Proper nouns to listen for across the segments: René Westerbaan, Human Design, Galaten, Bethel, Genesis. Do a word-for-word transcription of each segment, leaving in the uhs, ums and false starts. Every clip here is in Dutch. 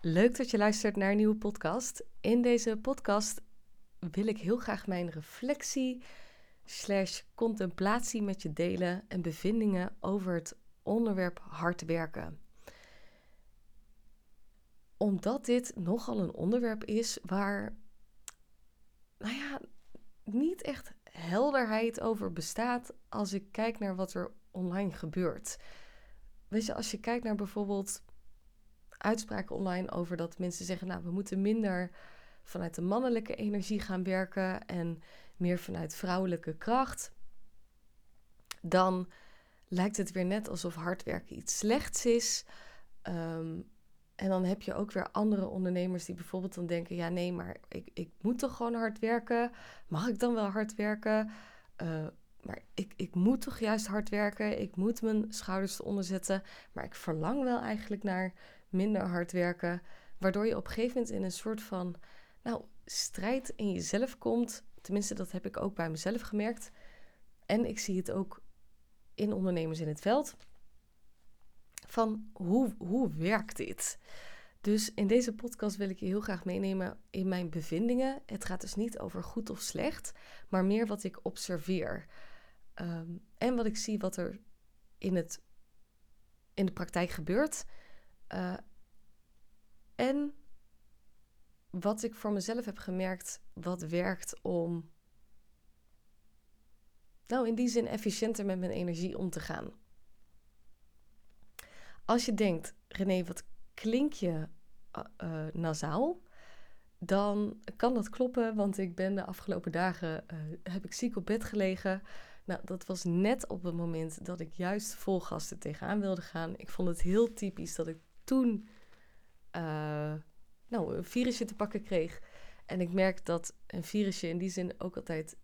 Leuk dat je luistert naar een nieuwe podcast. In deze podcast wil ik heel graag mijn reflectie slash contemplatie met je delen en bevindingen over het onderwerp hard werken. Omdat dit nogal een onderwerp is waar, nou ja, niet echt helderheid over bestaat als ik kijk naar wat er online gebeurt. Weet je, als je kijkt naar bijvoorbeeld uitspraken online over dat mensen zeggen, nou, we moeten minder vanuit de mannelijke energie gaan werken en meer vanuit vrouwelijke kracht, dan lijkt het weer net alsof hard werken iets slechts is. Um, en dan heb je ook weer andere ondernemers die bijvoorbeeld dan denken, ja, nee, maar ik, ik moet toch gewoon hard werken? Mag ik dan wel hard werken? Uh, maar ik, ik moet toch juist hard werken? Ik moet mijn schouders eronder zetten, maar ik verlang wel eigenlijk naar minder hard werken, waardoor je op een gegeven moment in een soort van nou, strijd in jezelf komt. Tenminste, dat heb ik ook bij mezelf gemerkt. En ik zie het ook in ondernemers in het veld. Van hoe, hoe werkt dit? Dus in deze podcast wil ik je heel graag meenemen in mijn bevindingen. Het gaat dus niet over goed of slecht, maar meer wat ik observeer. Um, en wat ik zie wat er in, het, in de praktijk gebeurt. Uh, en wat ik voor mezelf heb gemerkt, wat werkt om, nou, in die zin efficiënter met mijn energie om te gaan. Als je denkt, René, wat klink je uh, uh, nasaal? Dan kan dat kloppen, want ik ben de afgelopen dagen, uh, heb ik ziek op bed gelegen. Nou, dat was net op het moment dat ik juist vol gas er tegenaan wilde gaan. Ik vond het heel typisch dat ik toen uh, nou, een virusje te pakken kreeg. En ik merk dat een virusje in die zin ook altijd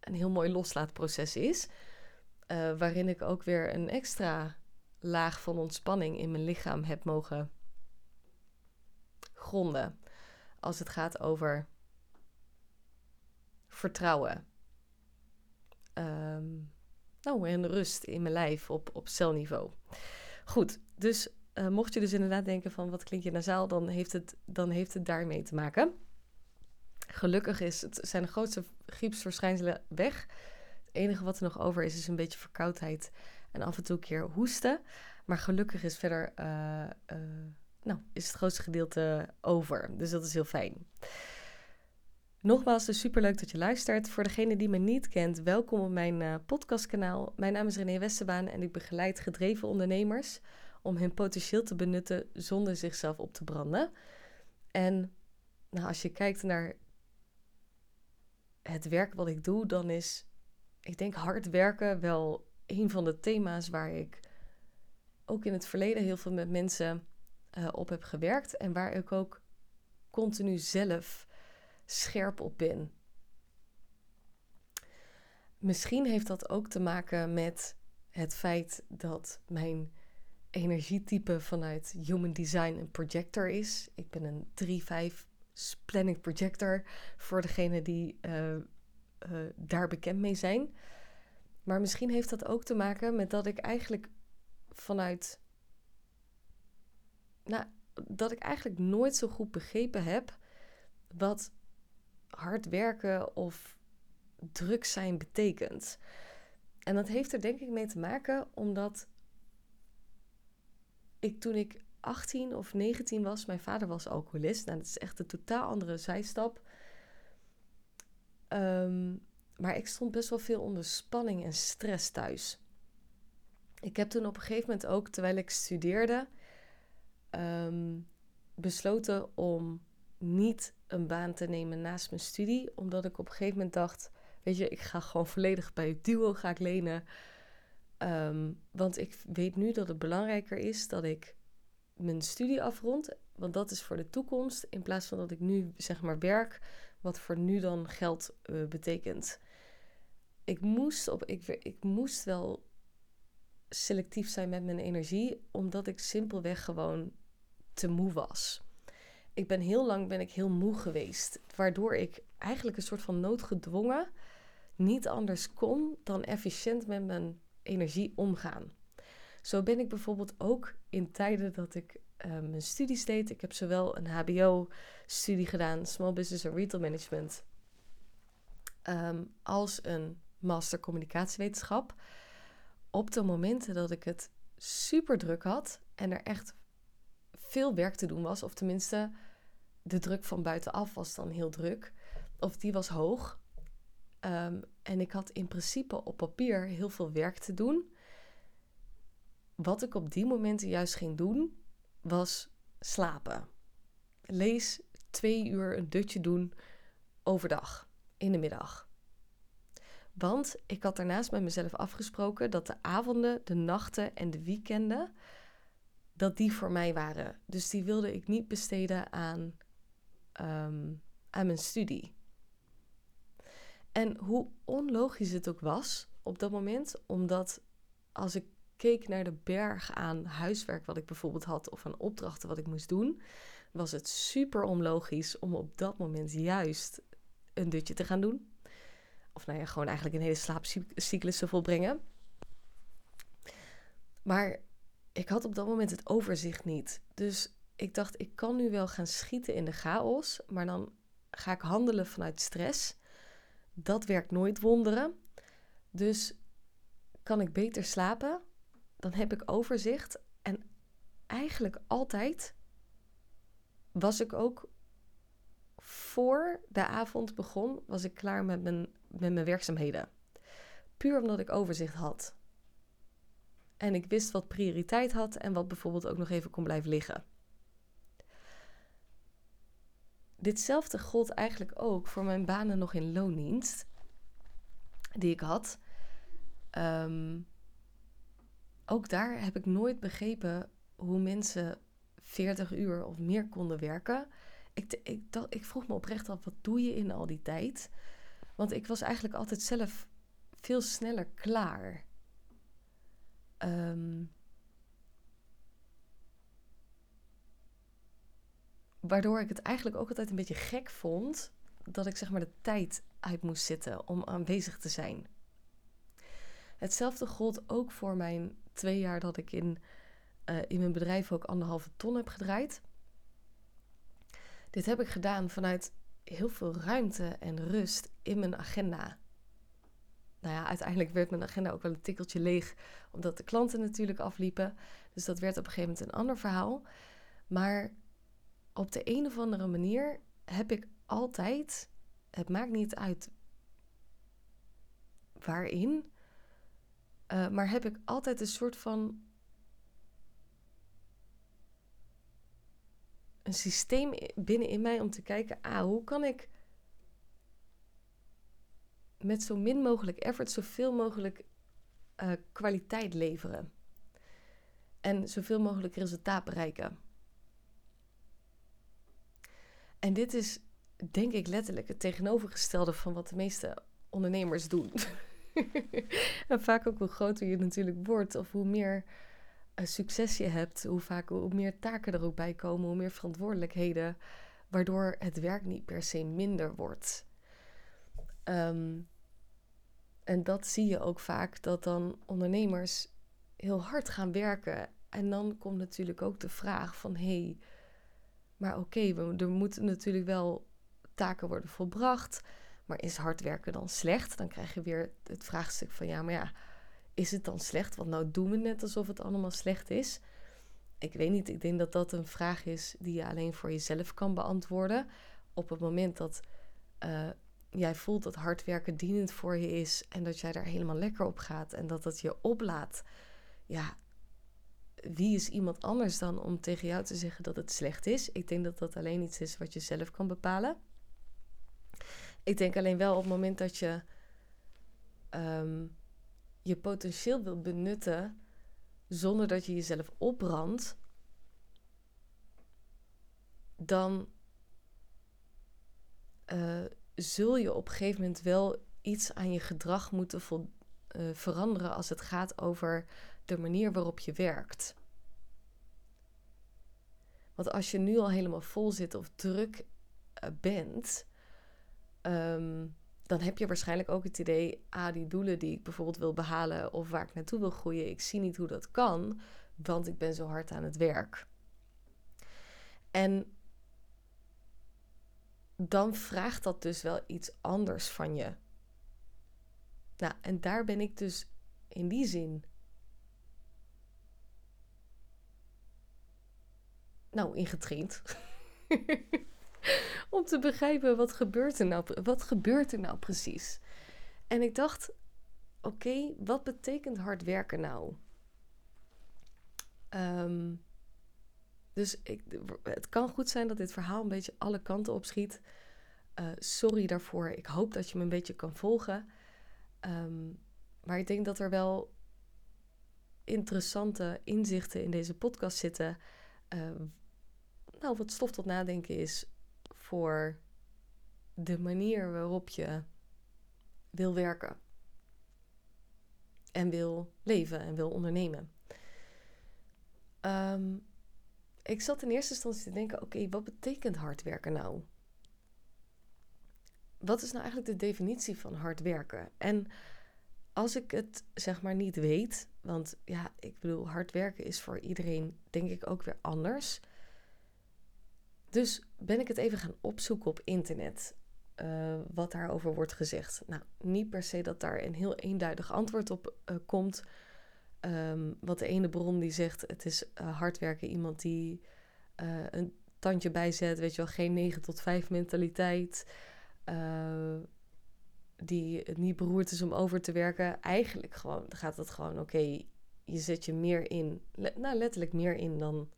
een heel mooi loslaatproces is. Uh, waarin ik ook weer een extra laag van ontspanning in mijn lichaam heb mogen gronden. Als het gaat over vertrouwen. Um, nou, en rust in mijn lijf op, op celniveau. Goed, dus uh, mocht je dus inderdaad denken van wat klinkt je nasaal, dan heeft het, dan heeft het daarmee te maken. Gelukkig is het, zijn de grootste griepsverschijnselen weg. Het enige wat er nog over is, is een beetje verkoudheid en af en toe een keer hoesten. Maar gelukkig is verder, uh, uh, nou, is het grootste gedeelte over. Dus dat is heel fijn. Nogmaals, dus superleuk dat je luistert. Voor degene die me niet kent, welkom op mijn uh, podcastkanaal. Mijn naam is René Westerbaan en ik begeleid gedreven ondernemers om hun potentieel te benutten zonder zichzelf op te branden. En nou, als je kijkt naar het werk wat ik doe, dan is, ik denk, hard werken wel een van de thema's waar ik ook in het verleden heel veel met mensen uh, op heb gewerkt. En waar ik ook continu zelf scherp op ben. Misschien heeft dat ook te maken met het feit dat mijn energietype vanuit Human Design een projector is. Ik ben een drie vijf planning projector voor degenen die uh, uh, daar bekend mee zijn. Maar misschien heeft dat ook te maken met dat ik eigenlijk vanuit... Nou, dat ik eigenlijk nooit zo goed begrepen heb wat hard werken of druk zijn betekent. En dat heeft er denk ik mee te maken omdat ik toen ik achttien of negentien was, mijn vader was alcoholist. Nou, dat is echt een totaal andere zijstap. Um, maar ik stond best wel veel onder spanning en stress thuis. Ik heb toen op een gegeven moment ook, terwijl ik studeerde, um, besloten om niet een baan te nemen naast mijn studie. Omdat ik op een gegeven moment dacht, weet je, ik ga gewoon volledig bij het duo ga ik lenen. Um, want ik weet nu dat het belangrijker is dat ik mijn studie afrond. Want dat is voor de toekomst. In plaats van dat ik nu zeg maar werk, wat voor nu dan geld uh, betekent. Ik moest, op, ik, ik moest wel selectief zijn met mijn energie. Omdat ik simpelweg gewoon te moe was. Ik ben heel lang ben ik heel moe geweest. Waardoor ik eigenlijk een soort van noodgedwongen niet anders kon dan efficiënt met mijn energie omgaan. Zo ben ik bijvoorbeeld ook in tijden dat ik uh, mijn studies deed. Ik heb zowel een H B O-studie gedaan, Small Business en Retail Management, um, als een Master Communicatiewetenschap. Op de momenten dat ik het super druk had en er echt veel werk te doen was, of tenminste de druk van buitenaf was dan heel druk, of die was hoog. Um, en ik had in principe op papier heel veel werk te doen. Wat ik op die momenten juist ging doen, was slapen. Lees twee uur een dutje doen overdag, in de middag. Want ik had daarnaast met mezelf afgesproken dat de avonden, de nachten en de weekenden, dat die voor mij waren. Dus die wilde ik niet besteden aan, um, aan mijn studie. En hoe onlogisch het ook was op dat moment, omdat als ik keek naar de berg aan huiswerk wat ik bijvoorbeeld had, of aan opdrachten wat ik moest doen, was het super onlogisch om op dat moment juist een dutje te gaan doen. Of nou ja, gewoon eigenlijk een hele slaapcyclus te volbrengen. Maar ik had op dat moment het overzicht niet. Dus ik dacht, ik kan nu wel gaan schieten in de chaos, maar dan ga ik handelen vanuit stress. Dat werkt nooit wonderen. Dus kan ik beter slapen? Dan heb ik overzicht. En eigenlijk altijd was ik ook voor de avond begon, was ik klaar met mijn, met mijn werkzaamheden. Puur omdat ik overzicht had. En ik wist wat prioriteit had en wat bijvoorbeeld ook nog even kon blijven liggen. Ditzelfde gold eigenlijk ook voor mijn banen nog in loondienst, die ik had. Um, ook daar heb ik nooit begrepen hoe mensen veertig uur of meer konden werken. Ik, ik, dacht, ik vroeg me oprecht af, wat doe je in al die tijd? Want ik was eigenlijk altijd zelf veel sneller klaar. Um, waardoor ik het eigenlijk ook altijd een beetje gek vond dat ik zeg maar de tijd uit moest zitten om aanwezig te zijn. Hetzelfde gold ook voor mijn twee jaar dat ik in, uh, in mijn bedrijf ook anderhalve ton heb gedraaid. Dit heb ik gedaan vanuit heel veel ruimte en rust in mijn agenda. Nou ja, uiteindelijk werd mijn agenda ook wel een tikkeltje leeg, omdat de klanten natuurlijk afliepen. Dus dat werd op een gegeven moment een ander verhaal. Maar op de een of andere manier heb ik altijd, het maakt niet uit waarin, uh, maar heb ik altijd een soort van een systeem binnen in mij om te kijken, ah, hoe kan ik met zo min mogelijk effort zoveel mogelijk uh, kwaliteit leveren. En zoveel mogelijk resultaat bereiken. En dit is, denk ik, letterlijk het tegenovergestelde van wat de meeste ondernemers doen. En vaak ook hoe groter je natuurlijk wordt of hoe meer uh, succes je hebt, hoe vaak hoe meer taken er ook bij komen, hoe meer verantwoordelijkheden, waardoor het werk niet per se minder wordt. Um, en dat zie je ook vaak, dat dan ondernemers heel hard gaan werken. En dan komt natuurlijk ook de vraag van, hé, hey, maar oké, okay, er moeten natuurlijk wel taken worden volbracht. Maar is hard werken dan slecht? Dan krijg je weer het vraagstuk van, ja, maar ja, is het dan slecht? Want nou doen we net alsof het allemaal slecht is. Ik weet niet, ik denk dat dat een vraag is die je alleen voor jezelf kan beantwoorden. Op het moment dat Uh, jij voelt dat hard werken dienend voor je is en dat jij daar helemaal lekker op gaat en dat dat je oplaat. Ja, wie is iemand anders dan om tegen jou te zeggen dat het slecht is? Ik denk dat dat alleen iets is wat je zelf kan bepalen. Ik denk alleen wel op het moment dat je um, je potentieel wilt benutten zonder dat je jezelf opbrandt, dan Uh, zul je op een gegeven moment wel iets aan je gedrag moeten vo- uh, veranderen als het gaat over de manier waarop je werkt. Want als je nu al helemaal vol zit of druk uh, bent, um, dan heb je waarschijnlijk ook het idee, ah, die doelen die ik bijvoorbeeld wil behalen of waar ik naartoe wil groeien, ik zie niet hoe dat kan, want ik ben zo hard aan het werk. En dan vraagt dat dus wel iets anders van je. Nou, en daar ben ik dus in die zin. Nou, ingetraind. Om te begrijpen, wat gebeurt er nou, wat gebeurt er nou precies? En ik dacht, oké, okay, wat betekent hard werken nou? Um, dus ik, het kan goed zijn dat dit verhaal een beetje alle kanten opschiet. Uh, sorry daarvoor, ik hoop dat je me een beetje kan volgen. Um, maar ik denk dat er wel interessante inzichten in deze podcast zitten. Uh, nou, wat stof tot nadenken is voor de manier waarop je wil werken. En wil leven en wil ondernemen. Um, ik zat in eerste instantie te denken, oké, okay, wat betekent hard werken nou? Wat is nou eigenlijk de definitie van hard werken? En als ik het zeg maar niet weet, want ja, ik bedoel, hard werken is voor iedereen denk ik ook weer anders. Dus ben ik het even gaan opzoeken op internet, uh, wat daarover wordt gezegd. Nou, niet per se dat daar een heel eenduidig antwoord op uh, komt. Um, wat de ene bron die zegt, het is uh, hard werken iemand die uh, een tandje bijzet, weet je wel, geen negen tot vijf mentaliteit. Uh, die het niet beroerd is om over te werken. Eigenlijk gewoon, gaat het gewoon, oké, okay, je zet je meer in, le- nou letterlijk meer in dan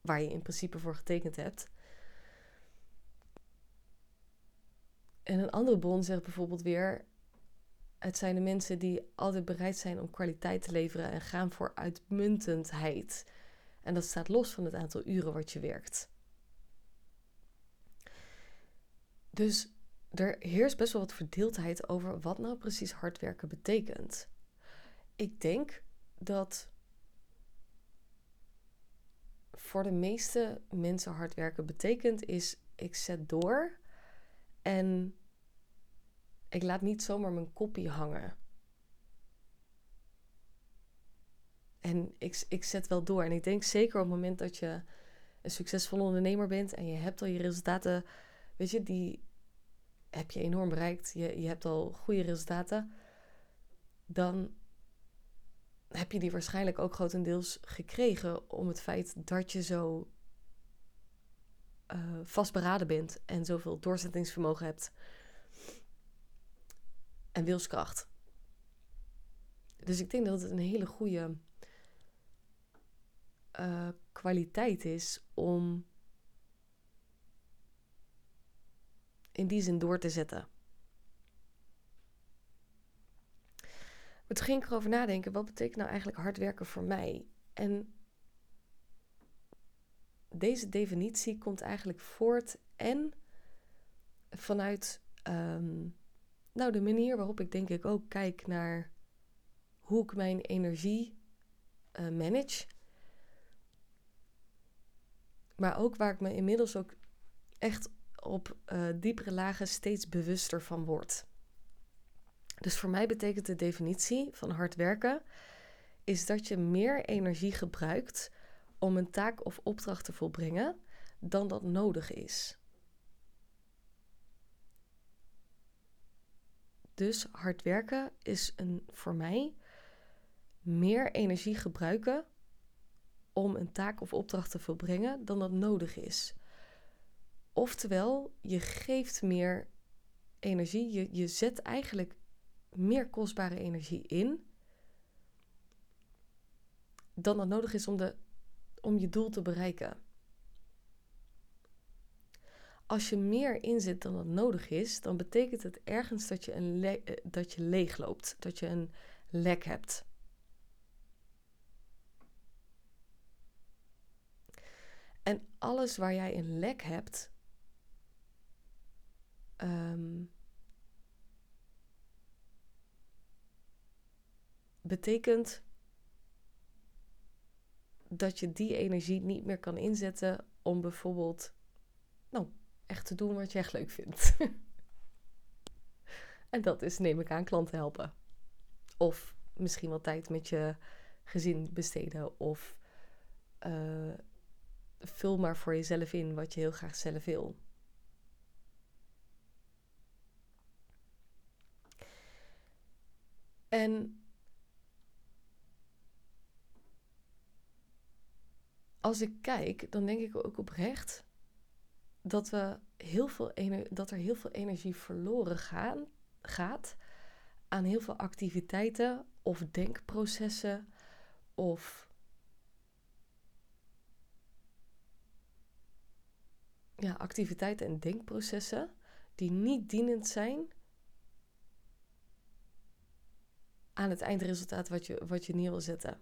waar je in principe voor getekend hebt. En een andere bron zegt bijvoorbeeld weer, het zijn de mensen die altijd bereid zijn om kwaliteit te leveren en gaan voor uitmuntendheid. En dat staat los van het aantal uren wat je werkt. Dus er heerst best wel wat verdeeldheid over wat nou precies hard werken betekent. Ik denk dat voor de meeste mensen hard werken betekent is, ik zet door en ik laat niet zomaar mijn koppie hangen. En ik, ik zet wel door. En ik denk zeker op het moment dat je een succesvolle ondernemer bent en je hebt al je resultaten, weet je, die heb je enorm bereikt. Je, je hebt al goede resultaten. Dan heb je die waarschijnlijk ook grotendeels gekregen om het feit dat je zo uh, vastberaden bent en zoveel doorzettingsvermogen hebt en wilskracht. Dus ik denk dat het een hele goede uh, kwaliteit is om in die zin door te zetten. Maar toen ging ik erover nadenken, wat betekent nou eigenlijk hard werken voor mij? En deze definitie komt eigenlijk voort en vanuit um, nou, de manier waarop ik denk ik ook kijk naar hoe ik mijn energie uh, manage. Maar ook waar ik me inmiddels ook echt op uh, diepere lagen steeds bewuster van wordt. Dus voor mij betekent de definitie van hard werken is dat je meer energie gebruikt om een taak of opdracht te volbrengen dan dat nodig is. Dus hard werken is een, voor mij meer energie gebruiken om een taak of opdracht te volbrengen dan dat nodig is. Oftewel, je geeft meer energie, je, je zet eigenlijk meer kostbare energie in dan dat nodig is om, de, om je doel te bereiken. Als je meer inzet dan dat nodig is, dan betekent het ergens dat je, een le- dat je leeg loopt, dat je een lek hebt. En alles waar jij een lek hebt, um, betekent dat je die energie niet meer kan inzetten om bijvoorbeeld nou, echt te doen wat je echt leuk vindt. En dat is, neem ik aan, klanten helpen. Of misschien wel tijd met je gezin besteden. Of uh, vul maar voor jezelf in wat je heel graag zelf wil. En als ik kijk, dan denk ik ook oprecht dat, we heel veel ener- dat er heel veel energie verloren gaan, gaat aan heel veel activiteiten of denkprocessen of ja, activiteiten en denkprocessen die niet dienend zijn aan het eindresultaat wat je, wat je neer wil zetten.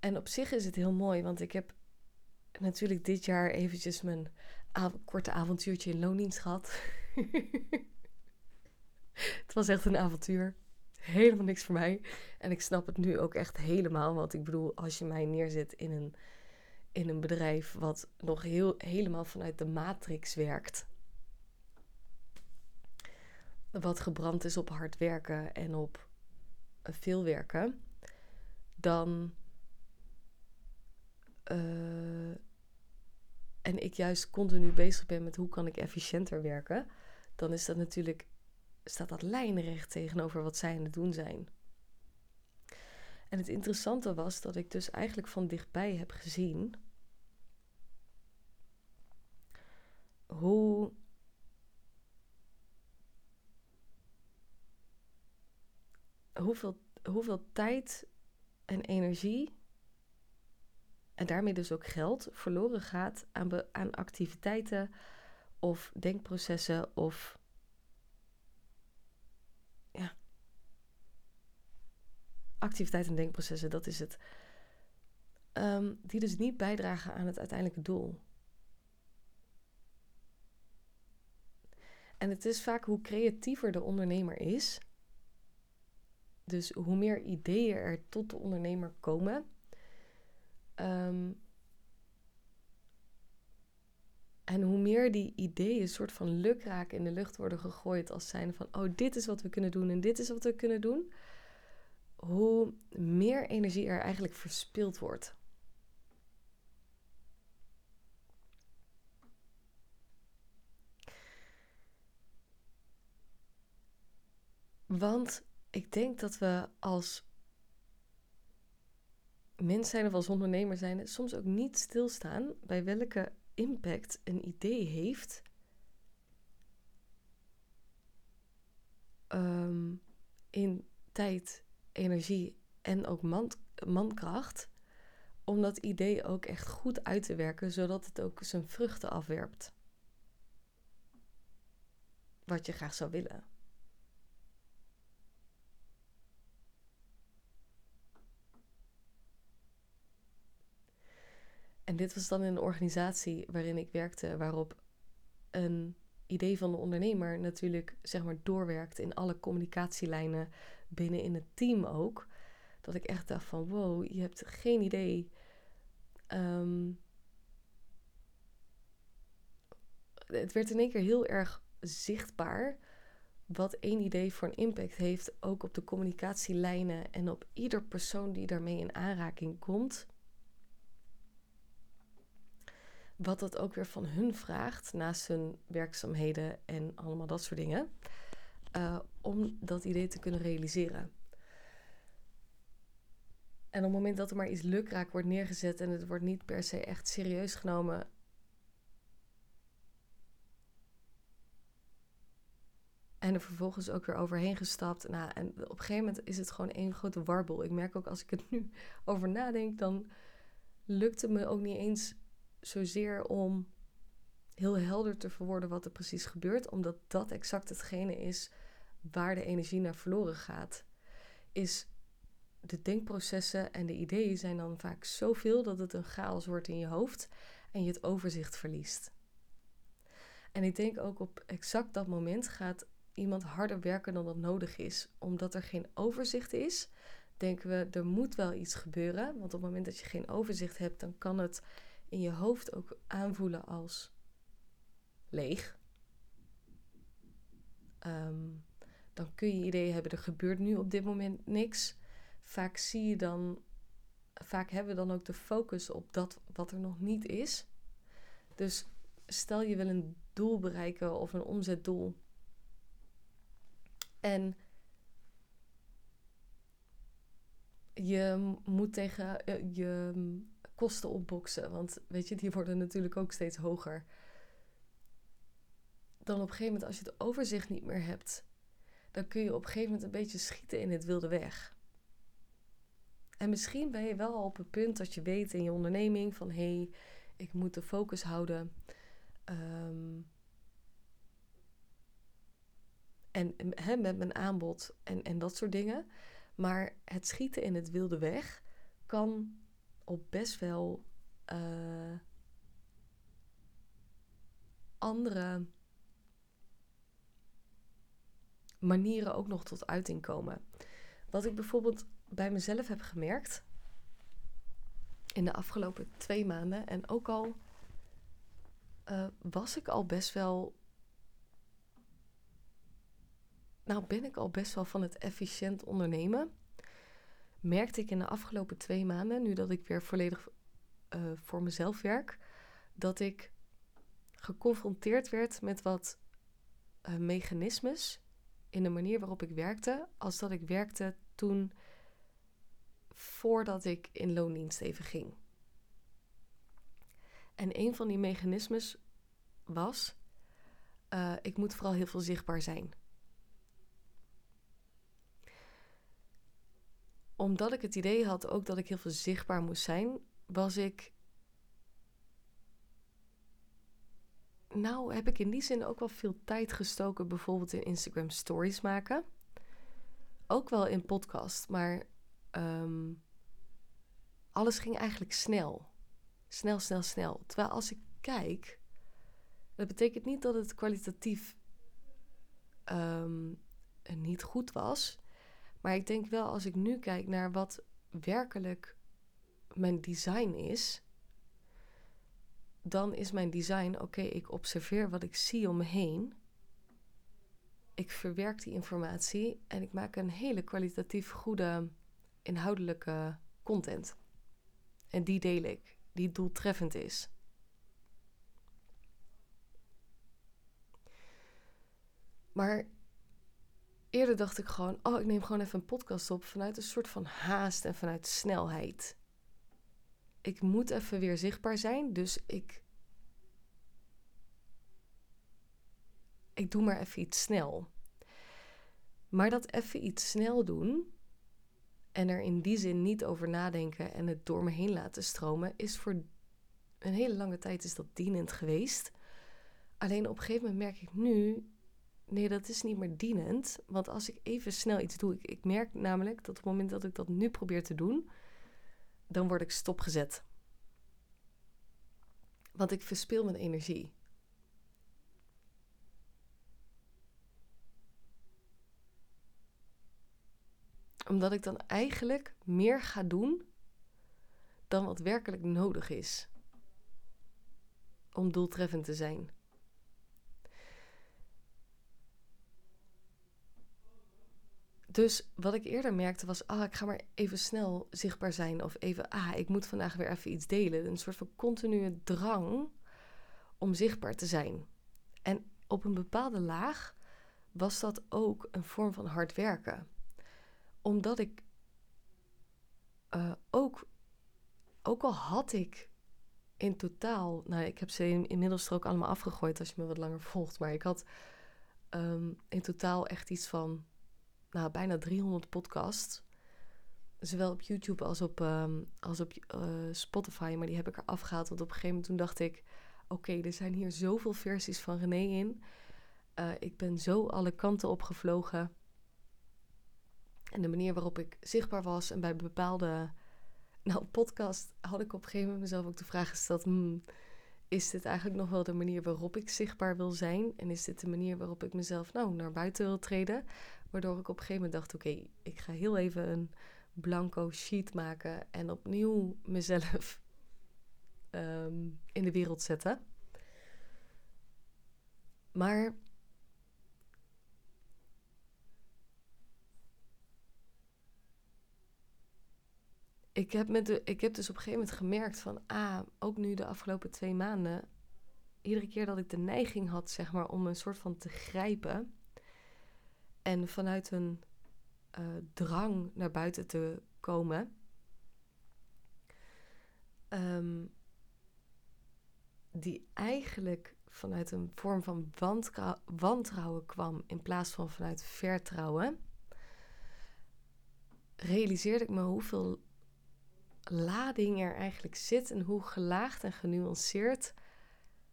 En op zich is het heel mooi, want ik heb natuurlijk dit jaar eventjes mijn av- korte avontuurtje in loondienst gehad. Het was echt een avontuur. Helemaal niks voor mij. En ik snap het nu ook echt helemaal, want ik bedoel, als je mij neerzet in een, in een bedrijf wat nog heel, helemaal vanuit de matrix werkt, wat gebrand is op hard werken en op veel werken, dan uh, en ik juist continu bezig ben met hoe kan ik efficiënter werken, dan is dat natuurlijk, staat dat lijnrecht tegenover wat zij aan het doen zijn. En het interessante was dat ik dus eigenlijk van dichtbij heb gezien hoe Hoeveel, hoeveel tijd en energie en daarmee dus ook geld verloren gaat aan, be, aan activiteiten of denkprocessen of ja, activiteiten en denkprocessen, dat is het, um, die dus niet bijdragen aan het uiteindelijke doel. En het is vaak hoe creatiever de ondernemer is, dus hoe meer ideeën er tot de ondernemer komen, Um, en hoe meer die ideeën een soort van lukraak in de lucht worden gegooid als zijn van, oh, dit is wat we kunnen doen en dit is wat we kunnen doen, hoe meer energie er eigenlijk verspild wordt. Want ik denk dat we als mens zijn of als ondernemer zijn soms ook niet stilstaan bij welke impact een idee heeft um, in tijd, energie en ook man- mankracht, om dat idee ook echt goed uit te werken, zodat het ook zijn vruchten afwerpt. Wat je graag zou willen. En dit was dan in een organisatie waarin ik werkte, waarop een idee van de ondernemer natuurlijk zeg maar doorwerkt in alle communicatielijnen binnen in het team ook. Dat ik echt dacht van, wow, je hebt geen idee Um, het werd in één keer heel erg zichtbaar wat één idee voor een impact heeft, ook op de communicatielijnen en op ieder persoon die daarmee in aanraking komt. Wat dat ook weer van hun vraagt, naast hun werkzaamheden en allemaal dat soort dingen, Uh, om dat idee te kunnen realiseren. En op het moment dat er maar iets lukraak wordt neergezet en het wordt niet per se echt serieus genomen, en er vervolgens ook weer overheen gestapt, nou, en op een gegeven moment is het gewoon één grote warbel. Ik merk ook als ik het nu over nadenk, dan lukt het me ook niet eens zozeer om heel helder te verwoorden wat er precies gebeurt, omdat dat exact hetgene is waar de energie naar verloren gaat. Is de denkprocessen en de ideeën zijn dan vaak zoveel dat het een chaos wordt in je hoofd en je het overzicht verliest. En ik denk ook op exact dat moment gaat iemand harder werken dan dat nodig is. Omdat er geen overzicht is, denken we er moet wel iets gebeuren, want op het moment dat je geen overzicht hebt, dan kan het in je hoofd ook aanvoelen als leeg. Um, dan kun je ideeën hebben, er gebeurt nu op dit moment niks. vaak zie je dan, vaak hebben we dan ook de focus op dat wat er nog niet is. Dus stel je wil een doel bereiken of een omzetdoel. En je moet tegen je kosten opboksen. Want weet je, die worden natuurlijk ook steeds hoger. Dan op een gegeven moment, als je het overzicht niet meer hebt, dan kun je op een gegeven moment een beetje schieten in het wilde weg. En misschien ben je wel al op het punt dat je weet in je onderneming van hé, hey, ik moet de focus houden. Um, en he, met mijn aanbod en, en dat soort dingen. Maar het schieten in het wilde weg kan op best wel uh, andere manieren ook nog tot uiting komen. Wat ik bijvoorbeeld bij mezelf heb gemerkt in de afgelopen twee maanden. En ook al uh, was ik al best wel... Nou ben ik al best wel van het efficiënt ondernemen. Merkte ik in de afgelopen twee maanden, nu dat ik weer volledig uh, voor mezelf werk, dat ik geconfronteerd werd met wat uh, mechanismes in de manier waarop ik werkte, als dat ik werkte toen voordat ik in loondienst even ging. En een van die mechanismes was, uh, ik moet vooral heel veel zichtbaar zijn. Omdat ik het idee had ook dat ik heel veel zichtbaar moest zijn, was ik... Nou heb ik in die zin ook wel veel tijd gestoken, bijvoorbeeld in Instagram stories maken. Ook wel in podcast, maar um, alles ging eigenlijk snel. Snel, snel, snel. Terwijl als ik kijk, dat betekent niet dat het kwalitatief um, niet goed was. Maar ik denk wel, als ik nu kijk naar wat werkelijk mijn design is, dan is mijn design, oké, okay, ik observeer wat ik zie om me heen. Ik verwerk die informatie en ik maak een hele kwalitatief goede inhoudelijke content. En die deel ik, die doeltreffend is. Maar eerder dacht ik gewoon, oh, ik neem gewoon even een podcast op vanuit een soort van haast en vanuit snelheid. Ik moet even weer zichtbaar zijn, dus ik... Ik doe maar even iets snel. Maar dat even iets snel doen en er in die zin niet over nadenken en het door me heen laten stromen, is voor een hele lange tijd is dat dienend geweest. Alleen op een gegeven moment merk ik nu, nee, dat is niet meer dienend. Want als ik even snel iets doe... Ik, ik merk namelijk dat op het moment dat ik dat nu probeer te doen, dan word ik stopgezet. Want ik verspil mijn energie. Omdat ik dan eigenlijk meer ga doen dan wat werkelijk nodig is om doeltreffend te zijn. Dus wat ik eerder merkte was, ah, ik ga maar even snel zichtbaar zijn. Of even, ah, ik moet vandaag weer even iets delen. Een soort van continue drang om zichtbaar te zijn. En op een bepaalde laag was dat ook een vorm van hard werken. Omdat ik uh, ook, ook al had ik in totaal... Nou, ik heb ze inmiddels er ook allemaal afgegooid als je me wat langer volgt. Maar ik had um, in totaal echt iets van... Nou, bijna driehonderd podcasts. Zowel op YouTube als op, um, als op uh, Spotify. Maar die heb ik eraf gehaald. Want op een gegeven moment toen dacht ik... Oké, okay, er zijn hier zoveel versies van René in. Uh, ik ben zo alle kanten opgevlogen. En de manier waarop ik zichtbaar was. En bij bepaalde nou, podcast had ik op een gegeven moment mezelf ook de vraag gesteld... Hmm, is dit eigenlijk nog wel de manier waarop ik zichtbaar wil zijn? En is dit de manier waarop ik mezelf nou naar buiten wil treden? Waardoor ik op een gegeven moment dacht, oké, okay, ik ga heel even een blanco sheet maken en opnieuw mezelf um, in de wereld zetten. Maar ik heb, met de, ik heb dus op een gegeven moment gemerkt van... ah, ook nu de afgelopen twee maanden... iedere keer dat ik de neiging had, zeg maar, om een soort van te grijpen... en vanuit een uh, drang naar buiten te komen... Um, die eigenlijk vanuit een vorm van wantrou- wantrouwen kwam... in plaats van vanuit vertrouwen... realiseerde ik me hoeveel lading er eigenlijk zit... en hoe gelaagd en genuanceerd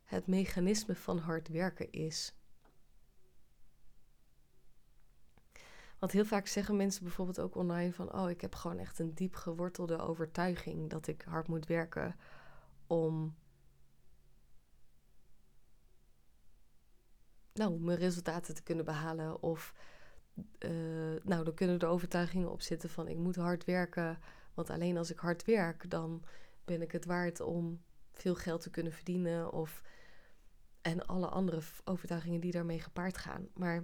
het mechanisme van hard werken is. Want heel vaak zeggen mensen bijvoorbeeld ook online van... oh, ik heb gewoon echt een diep gewortelde overtuiging... dat ik hard moet werken om... nou, mijn resultaten te kunnen behalen of... Uh, nou, dan kunnen er overtuigingen op zitten van... ik moet hard werken, want alleen als ik hard werk... dan ben ik het waard om veel geld te kunnen verdienen... of en alle andere overtuigingen die daarmee gepaard gaan. Maar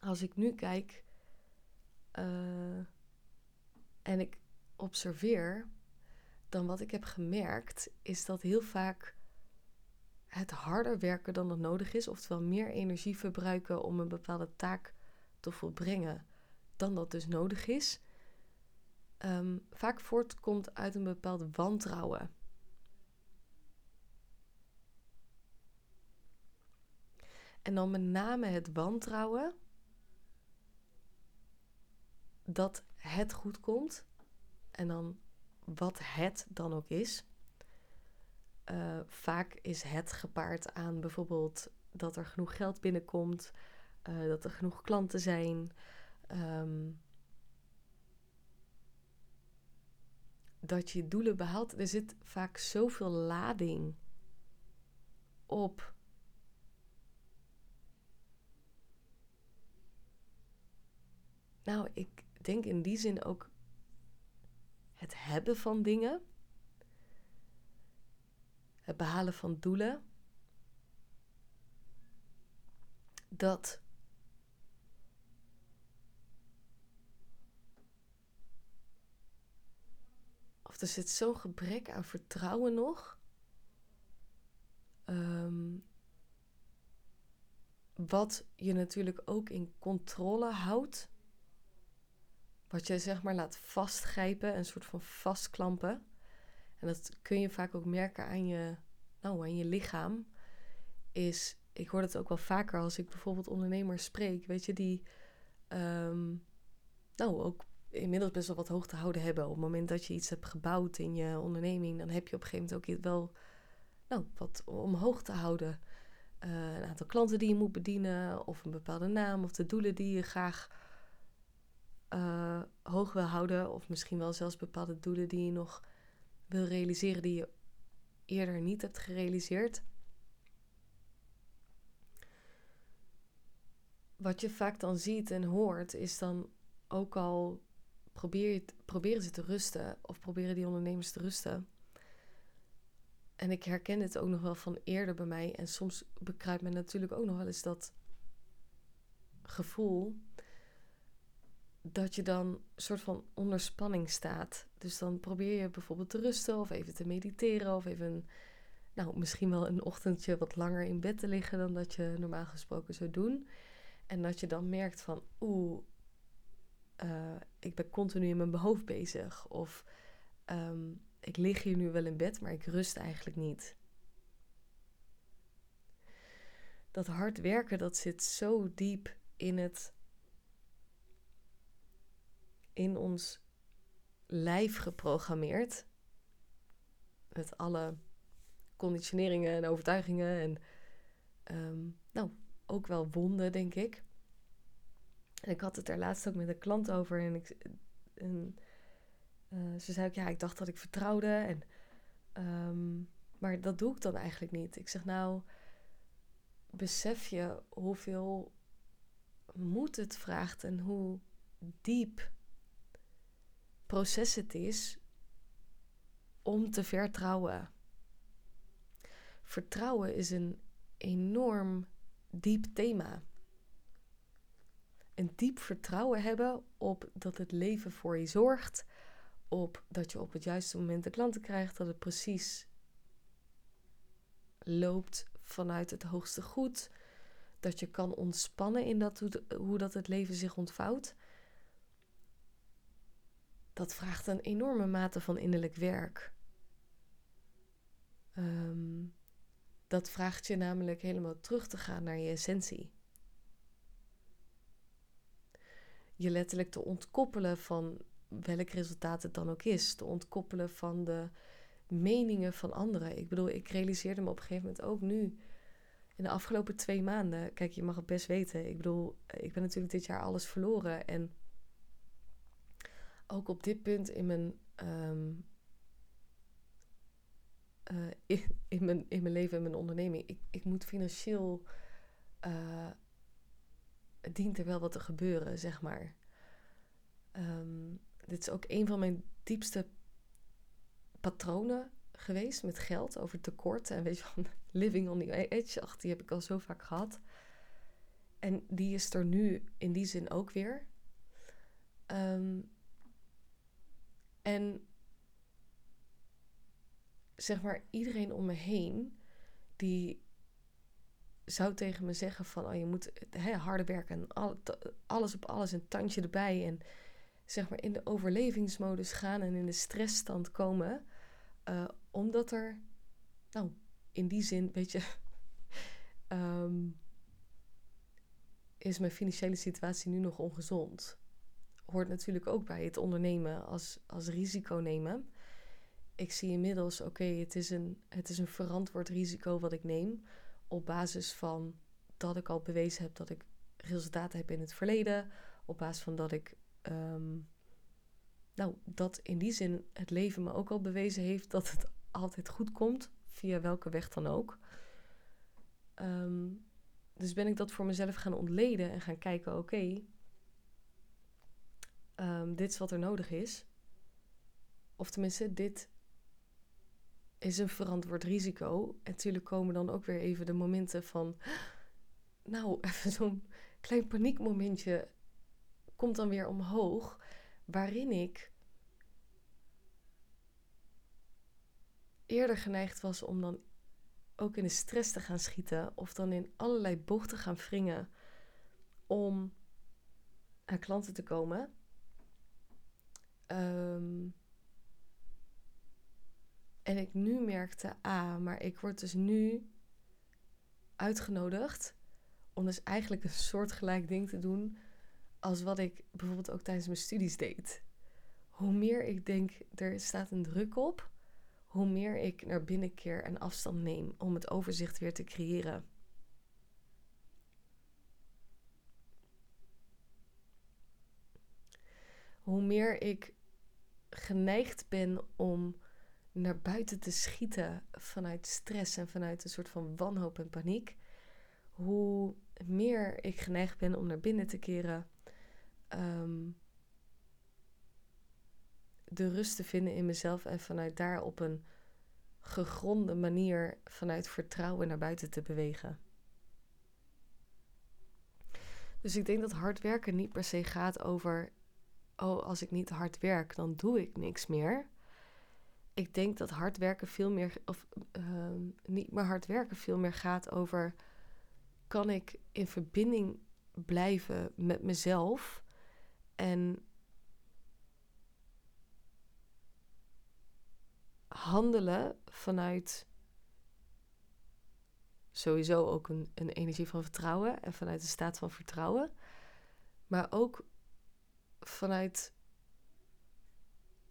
als ik nu kijk... Uh, en ik observeer... dan wat ik heb gemerkt... is dat heel vaak... het harder werken dan dat nodig is... oftewel meer energie verbruiken... om een bepaalde taak te volbrengen... dan dat dus nodig is... Um, vaak voortkomt uit een bepaald wantrouwen. En dan met name het wantrouwen... dat het goed komt... en dan wat het dan ook is... Uh, vaak is het gepaard aan bijvoorbeeld dat er genoeg geld binnenkomt, uh, dat er genoeg klanten zijn, um, dat je doelen behaalt. Er zit vaak zoveel lading op nou, ik denk in die zin ook het hebben van dingen. Het behalen van doelen. Dat. Of er zit zo'n gebrek aan vertrouwen nog. Um, wat je natuurlijk ook in controle houdt. Wat je zeg maar laat vastgrijpen. Een soort van vastklampen. En dat kun je vaak ook merken aan je, nou, aan je lichaam. Is, ik hoor dat ook wel vaker als ik bijvoorbeeld ondernemers spreek. Weet je, die um, nou ook inmiddels best wel wat hoog te houden hebben. Op het moment dat je iets hebt gebouwd in je onderneming. Dan heb je op een gegeven moment ook wel nou, wat omhoog te houden. Uh, een aantal klanten die je moet bedienen. Of een bepaalde naam. Of de doelen die je graag uh, hoog wil houden. Of misschien wel zelfs bepaalde doelen die je nog... wil realiseren die je eerder niet hebt gerealiseerd. Wat je vaak dan ziet en hoort is dan ook al probeer je, proberen ze te rusten of proberen die ondernemers te rusten. En ik herken dit ook nog wel van eerder bij mij en soms bekruipt men natuurlijk ook nog wel eens dat gevoel... dat je dan een soort van onder spanning staat. Dus dan probeer je bijvoorbeeld te rusten of even te mediteren... of even, nou, misschien wel een ochtendje wat langer in bed te liggen... dan dat je normaal gesproken zou doen. En dat je dan merkt van, oeh, uh, ik ben continu in mijn hoofd bezig... of um, ik lig hier nu wel in bed, maar ik rust eigenlijk niet. Dat hard werken, dat zit zo diep in het... in ons lijf geprogrammeerd. Met alle conditioneringen en overtuigingen. En um, nou, ook wel wonden, denk ik. En ik had het er laatst ook met een klant over. En, ik, en uh, ze zei ook, ja, ik dacht dat ik vertrouwde. En, um, maar dat doe ik dan eigenlijk niet. Ik zeg, nou, besef je hoeveel moed het vraagt en hoe diep... proces het is om te vertrouwen. Vertrouwen is een enorm diep thema. Een diep vertrouwen hebben op dat het leven voor je zorgt, op dat je op het juiste moment de klanten krijgt, dat het precies loopt vanuit het hoogste goed, dat je kan ontspannen in dat, hoe dat het leven zich ontvouwt. Dat vraagt een enorme mate van innerlijk werk. Um, dat vraagt je namelijk helemaal terug te gaan naar je essentie. Je letterlijk te ontkoppelen van welk resultaat het dan ook is. Te ontkoppelen van de meningen van anderen. Ik bedoel, ik realiseerde me op een gegeven moment ook nu. In de afgelopen twee maanden, kijk, je mag het best weten. Ik bedoel, ik ben natuurlijk dit jaar alles verloren. En ook op dit punt in mijn, um, uh, in, in, mijn, in mijn leven en mijn onderneming. Ik, ik moet financieel... Uh, het dient er wel wat te gebeuren, zeg maar. Um, dit is ook een van mijn diepste patronen geweest met geld over tekorten. En weet je wel, living on the edge, ach, die heb ik al zo vaak gehad. En die is er nu in die zin ook weer. Um, en zeg maar, iedereen om me heen die zou tegen me zeggen van, oh, je moet he, harder werken en al, alles op alles en tandje erbij en zeg maar in de overlevingsmodus gaan en in de stressstand komen, uh, omdat er, nou, in die zin, weet je, um, is mijn financiële situatie nu nog ongezond. Hoort natuurlijk ook bij het ondernemen als, als risico nemen. Ik zie inmiddels, oké, okay, het is een, het is een verantwoord risico wat ik neem, op basis van dat ik al bewezen heb dat ik resultaten heb in het verleden. Op basis van dat ik... Um, nou, dat in die zin het leven me ook al bewezen heeft dat het altijd goed komt. Via welke weg dan ook. Um, dus ben ik dat voor mezelf gaan ontleden en gaan kijken, oké, okay, um, dit is wat er nodig is. Of tenminste, dit is een verantwoord risico. En natuurlijk komen dan ook weer even de momenten van, nou, even zo'n klein paniekmomentje komt dan weer omhoog, waarin ik eerder geneigd was om dan ook in de stress te gaan schieten, of dan in allerlei bochten gaan wringen om aan klanten te komen. Um, En ik nu merkte, ah, maar ik word dus nu uitgenodigd om dus eigenlijk een soortgelijk ding te doen als wat ik bijvoorbeeld ook tijdens mijn studies deed. Hoe meer ik denk, er staat een druk op, hoe meer ik naar binnen keer en afstand neem om het overzicht weer te creëren. Hoe meer ik geneigd ben om naar buiten te schieten vanuit stress en vanuit een soort van wanhoop en paniek, hoe meer ik geneigd ben om naar binnen te keren, um, de rust te vinden in mezelf en vanuit daar op een gegronde manier vanuit vertrouwen naar buiten te bewegen. Dus ik denk dat hard werken niet per se gaat over, oh, als ik niet hard werk, dan doe ik niks meer. Ik denk dat hard werken veel meer, of uh, niet maar hard werken veel meer gaat over, kan ik in verbinding blijven met mezelf en handelen vanuit sowieso ook een, een energie van vertrouwen en vanuit een staat van vertrouwen, maar ook vanuit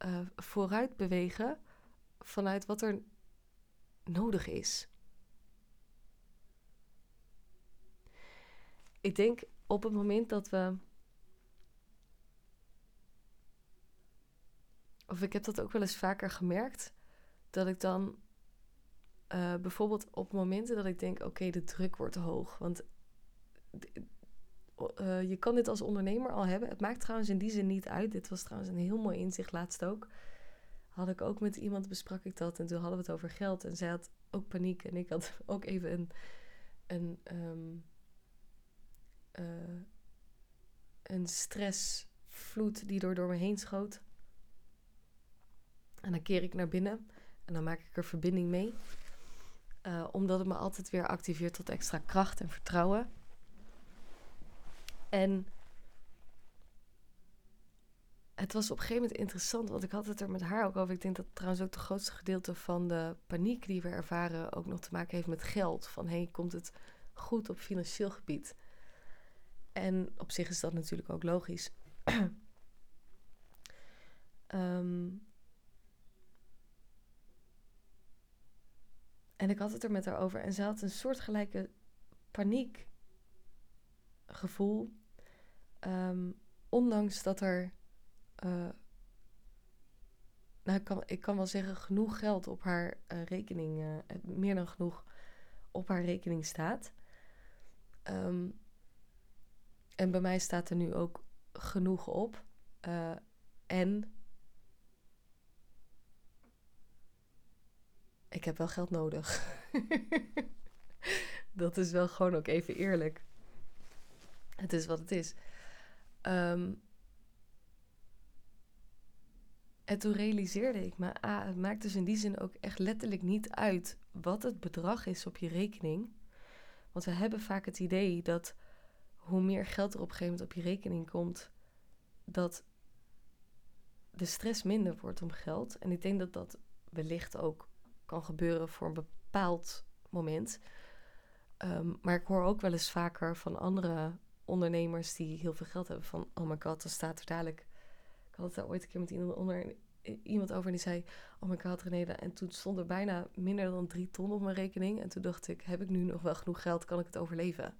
uh, vooruit bewegen vanuit wat er nodig is. Ik denk op het moment dat we... Of ik heb dat ook wel eens vaker gemerkt. Dat ik dan uh, bijvoorbeeld op momenten dat ik denk, oké, okay, de druk wordt hoog. Want uh, je kan dit als ondernemer al hebben. Het maakt trouwens in die zin niet uit. Dit was trouwens een heel mooi inzicht laatst ook. Had ik ook met iemand, besprak ik dat. En toen hadden we het over geld. En zij had ook paniek. En ik had ook even een... een, um, uh, een stressvloed die door, door me heen schoot. dan keer ik naar binnen. En dan maak ik er verbinding mee. Uh, omdat het me altijd weer activeert tot extra kracht en vertrouwen. En het was op een gegeven moment interessant, want ik had het er met haar ook over. Ik denk dat trouwens ook het grootste gedeelte van de paniek die we ervaren ook nog te maken heeft met geld. Van, hé, hey, komt het goed op financieel gebied? En op zich is dat natuurlijk ook logisch. um, en ik had het er met haar over. En ze had een soortgelijke paniekgevoel. Um, ondanks dat er... Uh, nou, ik kan, ik kan wel zeggen, genoeg geld op haar uh, rekening, uh, meer dan genoeg op haar rekening staat. Um, en bij mij staat er nu ook genoeg op. Uh, en ik heb wel geld nodig. Dat is wel gewoon ook even eerlijk. Het is wat het is. Um, En toen realiseerde ik me, ah, het maakt dus in die zin ook echt letterlijk niet uit wat het bedrag is op je rekening. Want we hebben vaak het idee dat hoe meer geld er op een gegeven moment op je rekening komt, dat de stress minder wordt om geld. En ik denk dat dat wellicht ook kan gebeuren voor een bepaald moment. Um, maar ik hoor ook wel eens vaker van andere ondernemers die heel veel geld hebben van, oh my god, dan staat er dadelijk... Ik had het daar ooit een keer met iemand, onder, iemand over en die zei... Oh my god, René, en toen stond er bijna minder dan drie ton op mijn rekening. En toen dacht ik, heb ik nu nog wel genoeg geld? Kan ik het overleven?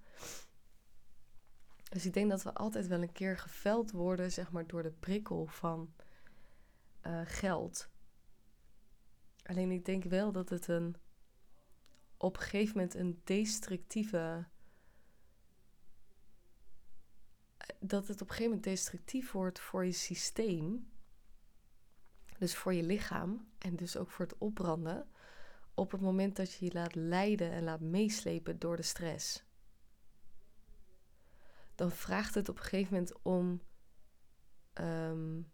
Dus ik denk dat we altijd wel een keer geveld worden, zeg maar, door de prikkel van uh, geld. Alleen ik denk wel dat het een op een gegeven moment een destructieve... dat het op een gegeven moment destructief wordt voor je systeem, dus voor je lichaam en dus ook voor het opbranden, op het moment dat je je laat leiden en laat meeslepen door de stress. Dan vraagt het op een gegeven moment om um,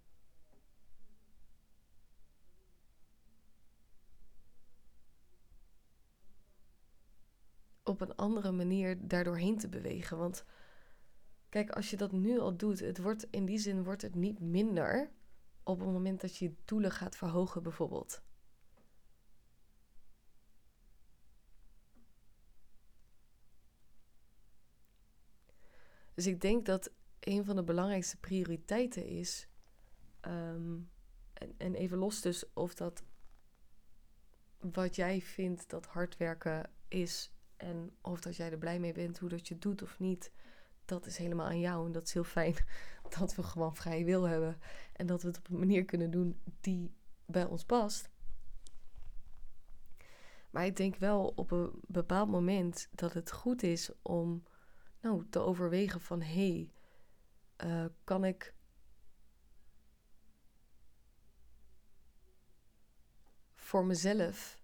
op een andere manier daardoorheen te bewegen, want kijk, als je dat nu al doet, het wordt, in die zin wordt het niet minder op het moment dat je je doelen gaat verhogen bijvoorbeeld. Dus ik denk dat een van de belangrijkste prioriteiten is, um, en, en even los dus of dat wat jij vindt dat hard werken is en of dat jij er blij mee bent, hoe dat je het doet of niet... Dat is helemaal aan jou en dat is heel fijn dat we gewoon vrije wil hebben. En dat we het op een manier kunnen doen die bij ons past. Maar ik denk wel op een bepaald moment dat het goed is om nou, te overwegen van... Hé, hey, uh, kan ik voor mezelf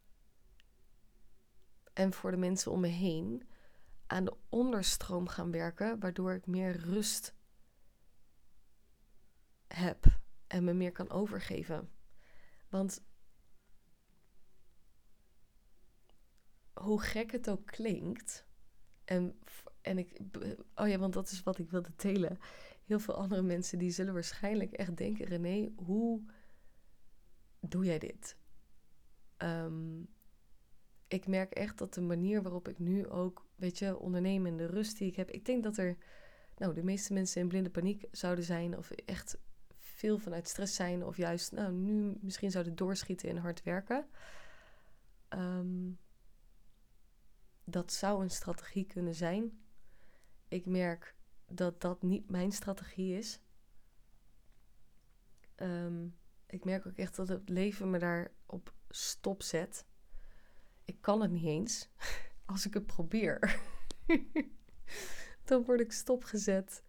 en voor de mensen om me heen... aan de onderstroom gaan werken, waardoor ik meer rust heb en me meer kan overgeven. Want hoe gek het ook klinkt, en, en ik, oh ja, want dat is wat ik wilde delen. Heel veel andere mensen die zullen waarschijnlijk echt denken, René, hoe doe jij dit? Um, Ik merk echt dat de manier waarop ik nu ook, weet je, ondernemen en de rust die ik heb. Ik denk dat er, nou, de meeste mensen in blinde paniek zouden zijn. Of echt veel vanuit stress zijn. Of juist, nou, nu misschien zouden doorschieten in hard werken. Um, dat zou een strategie kunnen zijn. Ik merk dat dat niet mijn strategie is. Um, ik merk ook echt dat het leven me daar op stop zet. Ik kan het niet eens. Als ik het probeer, dan word ik stopgezet.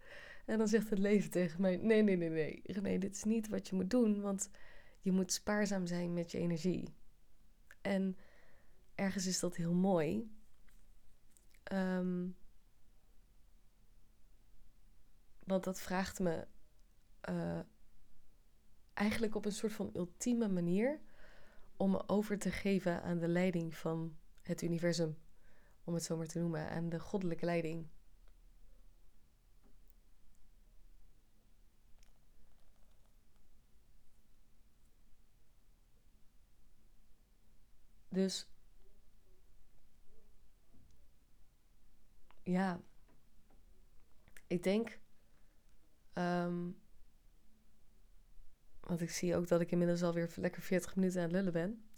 En dan zegt het leven tegen mij, nee, nee, nee, nee. René, dit is niet wat je moet doen, want je moet spaarzaam zijn met je energie. En ergens is dat heel mooi. Um, want dat vraagt me uh, eigenlijk op een soort van ultieme manier... om me over te geven aan de leiding van het universum. Om het zo maar te noemen, aan de goddelijke leiding. Dus ja, ik denk, um, want ik zie ook dat ik inmiddels alweer lekker veertig minuten aan het lullen ben.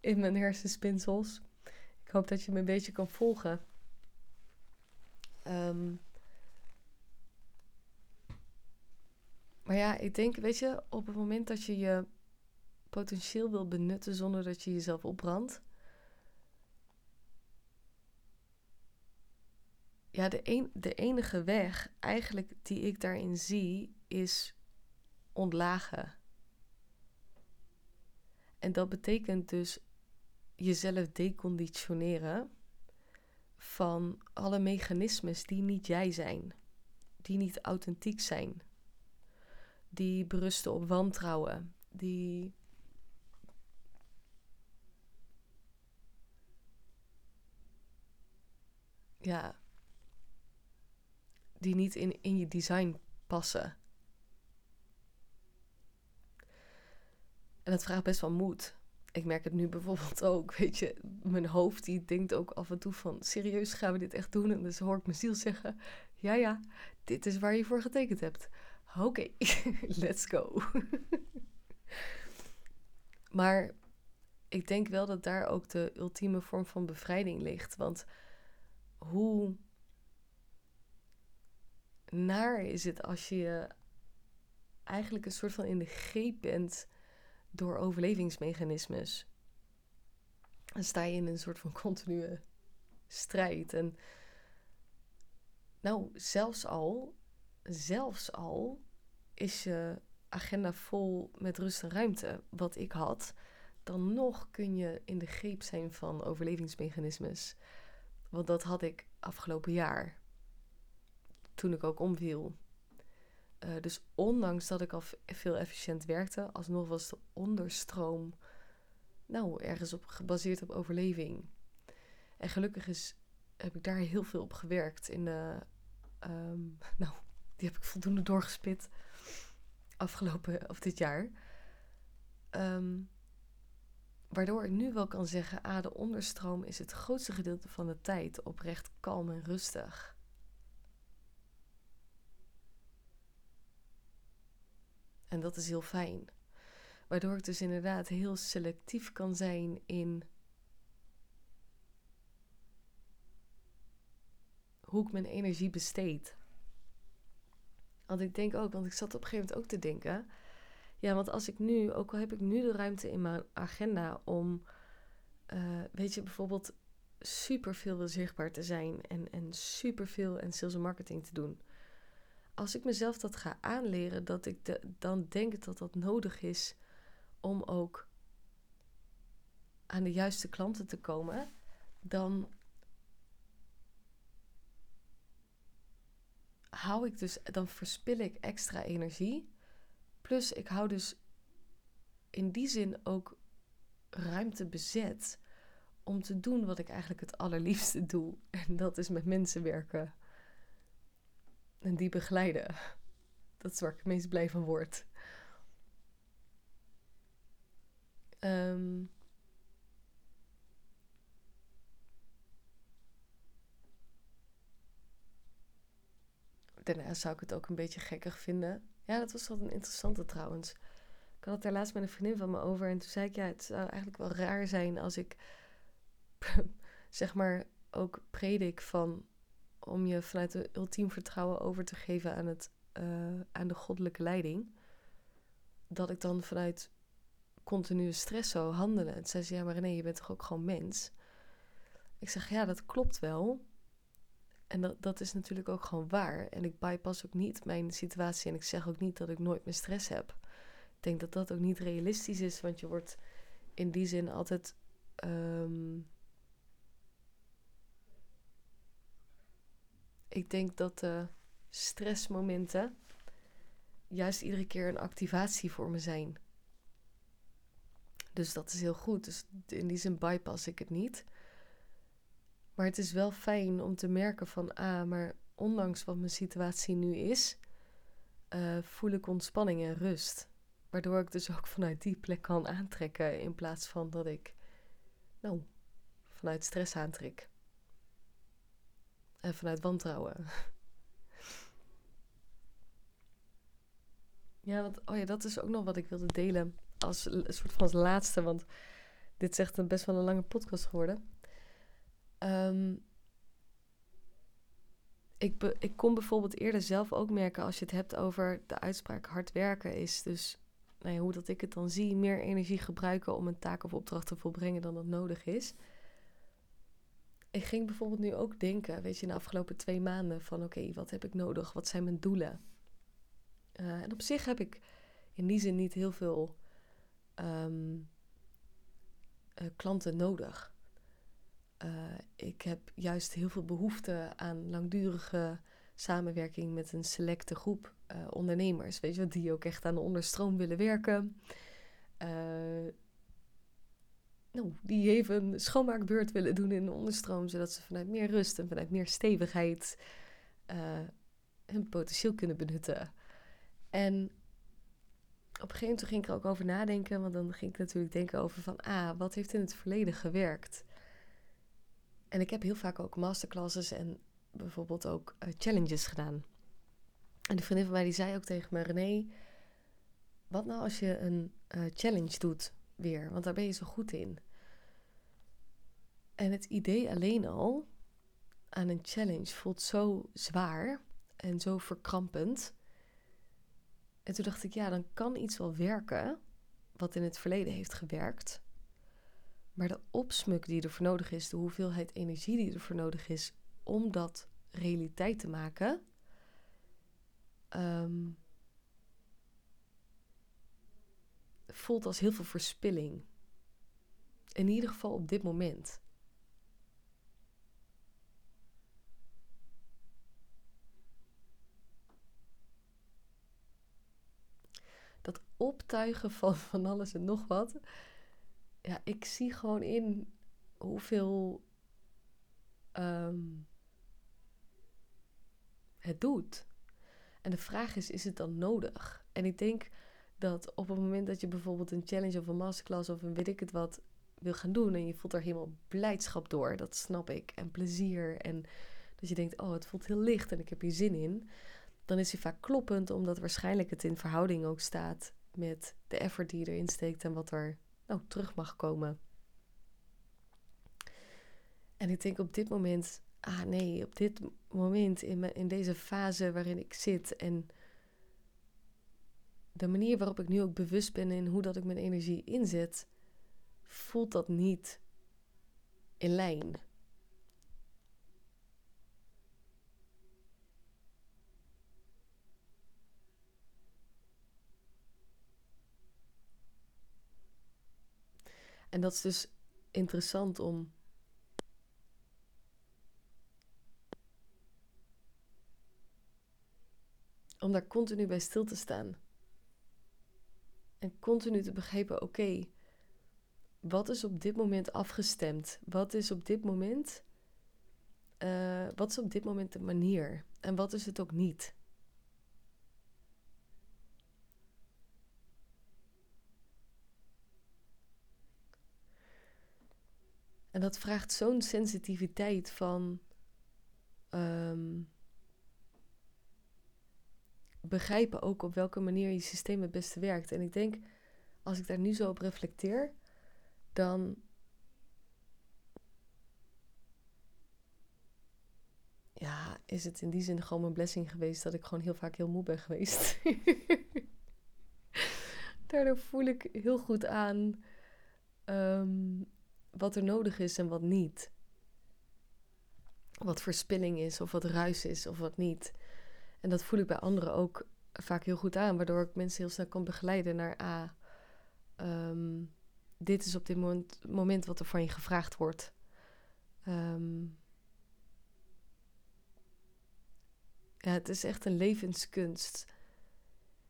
In mijn hersenspinsels. Ik hoop dat je me een beetje kan volgen. Um, maar ja, ik denk, weet je, op het moment dat je je potentieel wil benutten zonder dat je jezelf opbrandt. Ja, de, een, de enige weg eigenlijk die ik daarin zie is ontlagen. En dat betekent dus jezelf deconditioneren van alle mechanismes die niet jij zijn. Die niet authentiek zijn. Die berusten op wantrouwen. Die... Ja... die niet in, in je design passen. En dat vraagt best wel moed. Ik merk het nu bijvoorbeeld ook, weet je. Mijn hoofd die denkt ook af en toe van... serieus, gaan we dit echt doen? En dus hoor ik mijn ziel zeggen... ja, ja, dit is waar je voor getekend hebt. Oké, okay. Let's go. Maar ik denk wel dat daar ook de ultieme vorm van bevrijding ligt. Want hoe... naar is het als je eigenlijk een soort van in de greep bent door overlevingsmechanismes. Dan sta je in een soort van continue strijd. En nou, zelfs al, zelfs al is je agenda vol met rust en ruimte, wat ik had, dan nog kun je in de greep zijn van overlevingsmechanismes. Want dat had ik afgelopen jaar. Toen ik ook omviel. Uh, dus ondanks dat ik al veel efficiënt werkte, alsnog was de onderstroom nou ergens op gebaseerd op overleving. En gelukkig is, heb ik daar heel veel op gewerkt. In de, um, nou, die heb ik voldoende doorgespit afgelopen of dit jaar. Um, waardoor ik nu wel kan zeggen, ah, de onderstroom is het grootste gedeelte van de tijd oprecht kalm en rustig. En dat is heel fijn. Waardoor ik dus inderdaad heel selectief kan zijn in hoe ik mijn energie besteed. Want ik denk ook, want ik zat op een gegeven moment ook te denken. Ja, want als ik nu, ook al heb ik nu de ruimte in mijn agenda om, uh, weet je, bijvoorbeeld superveel zichtbaar te zijn. En, en superveel en sales en marketing te doen. Als ik mezelf dat ga aanleren, dat ik de, dan denk dat dat nodig is om ook aan de juiste klanten te komen, dan hou ik dus, dan verspil ik extra energie. Plus ik hou dus in die zin ook ruimte bezet om te doen wat ik eigenlijk het allerliefste doe. En dat is met mensen werken. En die begeleiden. Dat is waar ik het meest blij van word. Um, daarna zou ik het ook een beetje gekkig vinden. Ja, dat was wel een interessante trouwens. Ik had het daar laatst met een vriendin van me over. En toen zei ik, ja, het zou eigenlijk wel raar zijn als ik... zeg maar ook predik van... om je vanuit het ultiem vertrouwen over te geven aan, het, uh, aan de goddelijke leiding. Dat ik dan vanuit continue stress zou handelen. En zei ze, ja maar René, je bent toch ook gewoon mens? Ik zeg, ja dat klopt wel. En dat, dat is natuurlijk ook gewoon waar. En ik bypass ook niet mijn situatie. En ik zeg ook niet dat ik nooit meer stress heb. Ik denk dat dat ook niet realistisch is. Want je wordt in die zin altijd... Um, Ik denk dat de stressmomenten juist iedere keer een activatie voor me zijn. Dus dat is heel goed. Dus in die zin bypass ik het niet. Maar het is wel fijn om te merken van... ah, maar ondanks wat mijn situatie nu is... Uh, voel ik ontspanning en rust. Waardoor ik dus ook vanuit die plek kan aantrekken... in plaats van dat ik... nou, vanuit stress aantrek. En vanuit wantrouwen. Ja, want, oh ja, dat is ook nog wat ik wilde delen... als een soort van als laatste, want dit is echt een best wel een lange podcast geworden. Um, ik, be, ik kon bijvoorbeeld eerder zelf ook merken als je het hebt over de uitspraak hard werken is. Dus nou ja, hoe dat ik het dan zie, meer energie gebruiken om een taak of opdracht te volbrengen dan dat nodig is. Ik ging bijvoorbeeld nu ook denken, weet je, in de afgelopen twee maanden van oké, okay, wat heb ik nodig? Wat zijn mijn doelen? Uh, en op zich heb ik in die zin niet heel veel... Um, uh, klanten nodig. Uh, ik heb juist heel veel behoefte aan langdurige samenwerking met een selecte groep uh, ondernemers. Weet je wat, die ook echt aan de onderstroom willen werken. Uh, nou, die even een schoonmaakbeurt willen doen in de onderstroom, zodat ze vanuit meer rust en vanuit meer stevigheid uh, hun potentieel kunnen benutten. En op een gegeven moment ging ik er ook over nadenken, want dan ging ik natuurlijk denken over van, ah, wat heeft in het verleden gewerkt? En ik heb heel vaak ook masterclasses en bijvoorbeeld ook uh, challenges gedaan. En de vriendin van mij die zei ook tegen me, René, wat nou als je een uh, challenge doet weer? Want daar ben je zo goed in. En het idee alleen al aan een challenge voelt zo zwaar en zo verkrampend. En toen dacht ik, ja, dan kan iets wel werken, wat in het verleden heeft gewerkt. Maar de opsmuk die ervoor nodig is, de hoeveelheid energie die ervoor nodig is om dat realiteit te maken. Um, voelt als heel veel verspilling. In ieder geval op dit moment. Dat optuigen van van alles en nog wat. Ja, ik zie gewoon in hoeveel um, het doet. En de vraag is, is het dan nodig? En ik denk dat op het moment dat je bijvoorbeeld een challenge of een masterclass of een weet ik het wat wil gaan doen. En je voelt er helemaal blijdschap door, dat snap ik. En plezier. En dat je denkt, oh, het voelt heel licht en ik heb hier zin in. Dan is hij vaak kloppend, omdat waarschijnlijk het in verhouding ook staat met de effort die je erin steekt en wat er nou terug mag komen. En ik denk op dit moment, ah nee, op dit moment in, mijn, in deze fase waarin ik zit en de manier waarop ik nu ook bewust ben in hoe dat ik mijn energie inzet, voelt dat niet in lijn. En dat is dus interessant om om daar continu bij stil te staan. En continu te begrijpen, oké, okay, wat is op dit moment afgestemd? Wat is op dit moment, uh, wat is op dit moment de manier? En wat is het ook niet? En dat vraagt zo'n sensitiviteit van um, begrijpen ook op welke manier je systeem het beste werkt. En ik denk, als ik daar nu zo op reflecteer, dan ja, is het in die zin gewoon mijn blessing geweest dat ik gewoon heel vaak heel moe ben geweest. Daardoor voel ik heel goed aan... Um, wat er nodig is en wat niet. Wat verspilling is of wat ruis is of wat niet. En dat voel ik bij anderen ook vaak heel goed aan. Waardoor ik mensen heel snel kan begeleiden naar... Ah, um, dit is op dit moment, moment wat er van je gevraagd wordt. Um, ja, het is echt een levenskunst.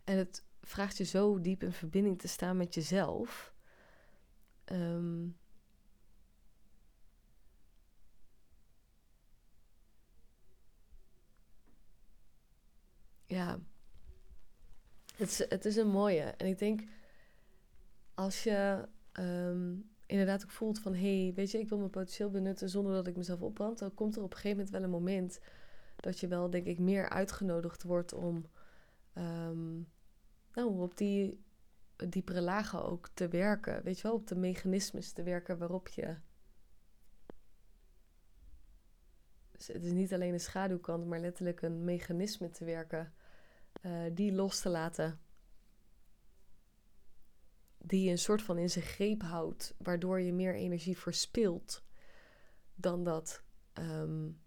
En het vraagt je zo diep in verbinding te staan met jezelf... Um, ja. Het is, het is een mooie. En ik denk, als je um, inderdaad ook voelt van... hé, hey, weet je, ik wil mijn potentieel benutten zonder dat ik mezelf opbrand... dan komt er op een gegeven moment wel een moment... dat je wel, denk ik, meer uitgenodigd wordt om... Um, nou, op die diepere lagen ook te werken. Weet je wel, op de mechanismes te werken waarop je... Dus het is niet alleen een schaduwkant, maar letterlijk een mechanisme te werken... Uh, die los te laten. Die je een soort van in zijn greep houdt. Waardoor je meer energie verspilt. Dan dat. Um,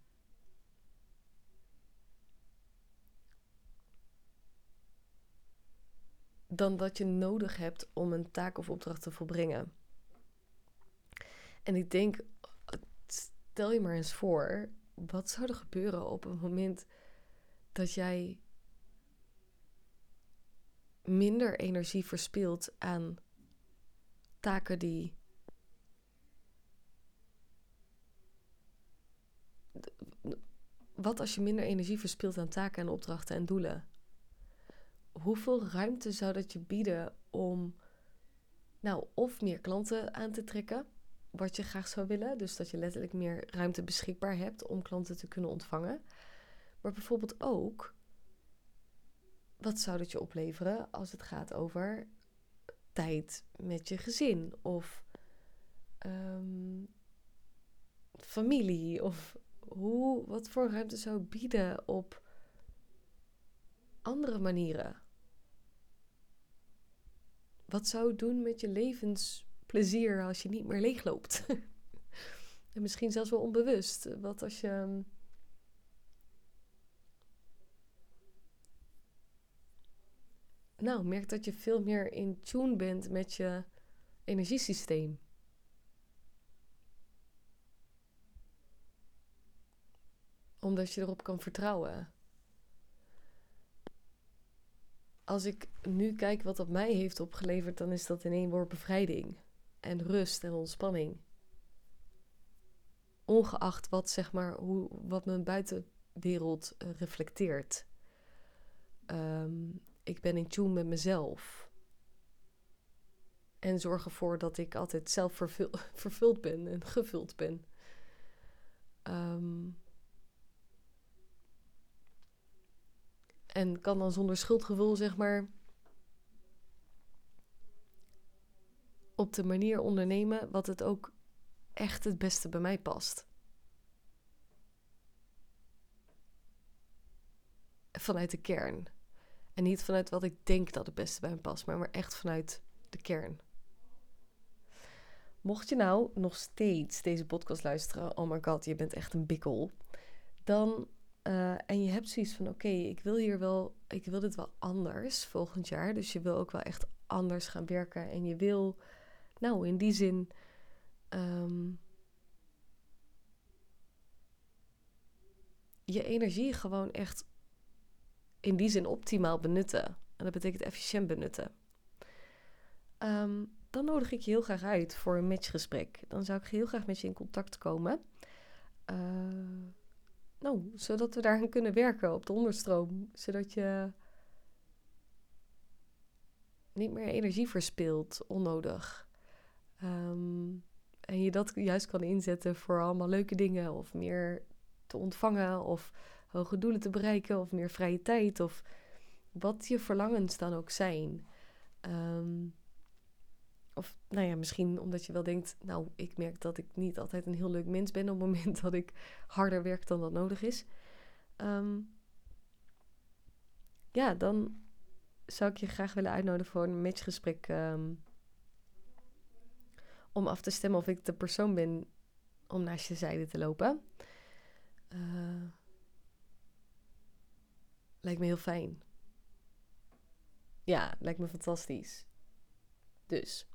dan dat je nodig hebt om een taak of opdracht te volbrengen. En ik denk, stel je maar eens voor. Wat zou er gebeuren op het moment dat jij... minder energie verspilt aan taken die wat als je minder energie verspilt aan taken en opdrachten en doelen? Hoeveel ruimte zou dat je bieden om nou of meer klanten aan te trekken, wat je graag zou willen, dus dat je letterlijk meer ruimte beschikbaar hebt om klanten te kunnen ontvangen, maar bijvoorbeeld ook wat zou dat je opleveren als het gaat over tijd met je gezin of um, familie? Of hoe, wat voor ruimte zou bieden op andere manieren? Wat zou het doen met je levensplezier als je niet meer leegloopt? En misschien zelfs wel onbewust. Wat als je... Nou, merk dat je veel meer in tune bent met je energiesysteem. Omdat je erop kan vertrouwen. Als ik nu kijk wat dat mij heeft opgeleverd, dan is dat in één woord bevrijding. En rust en ontspanning. Ongeacht wat, zeg maar, hoe, wat mijn buitenwereld uh, reflecteert. Um, Ik ben in tune met mezelf. En zorg ervoor dat ik altijd zelf vervul, vervuld ben en gevuld ben. Um, en kan dan zonder schuldgevoel, zeg maar... op de manier ondernemen wat het ook echt het beste bij mij past. Vanuit de kern. En niet vanuit wat ik denk dat het beste bij me past, maar, maar echt vanuit de kern. Mocht je nou nog steeds deze podcast luisteren, oh my god, je bent echt een bikkel. Dan, uh, en je hebt zoiets van, oké, okay, ik wil hier wel, ik wil dit wel anders volgend jaar. Dus je wil ook wel echt anders gaan werken. En je wil, nou in die zin, um, je energie gewoon echt in die zin optimaal benutten. En dat betekent efficiënt benutten. Um, dan nodig ik je heel graag uit voor een matchgesprek. Dan zou ik heel graag met je in contact komen. Uh, nou, zodat we daaraan kunnen werken op de onderstroom. Zodat je niet meer energie verspilt, onnodig. Um, en je dat juist kan inzetten voor allemaal leuke dingen. Of meer te ontvangen. Of... hoge doelen te bereiken of meer vrije tijd of wat je verlangens dan ook zijn. Um, of nou ja, misschien omdat je wel denkt, nou, ik merk dat ik niet altijd een heel leuk mens ben op het moment dat ik harder werk dan dat nodig is. Um, ja, dan zou ik je graag willen uitnodigen voor een matchgesprek um, om af te stemmen of ik de persoon ben om naast je zijde te lopen. Uh, Lijkt me heel fijn. Ja, lijkt me fantastisch. Dus,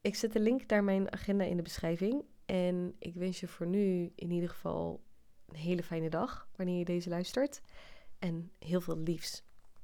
ik zet de link naar mijn agenda in de beschrijving. En ik wens je voor nu in ieder geval een hele fijne dag, wanneer je deze luistert. En heel veel liefs.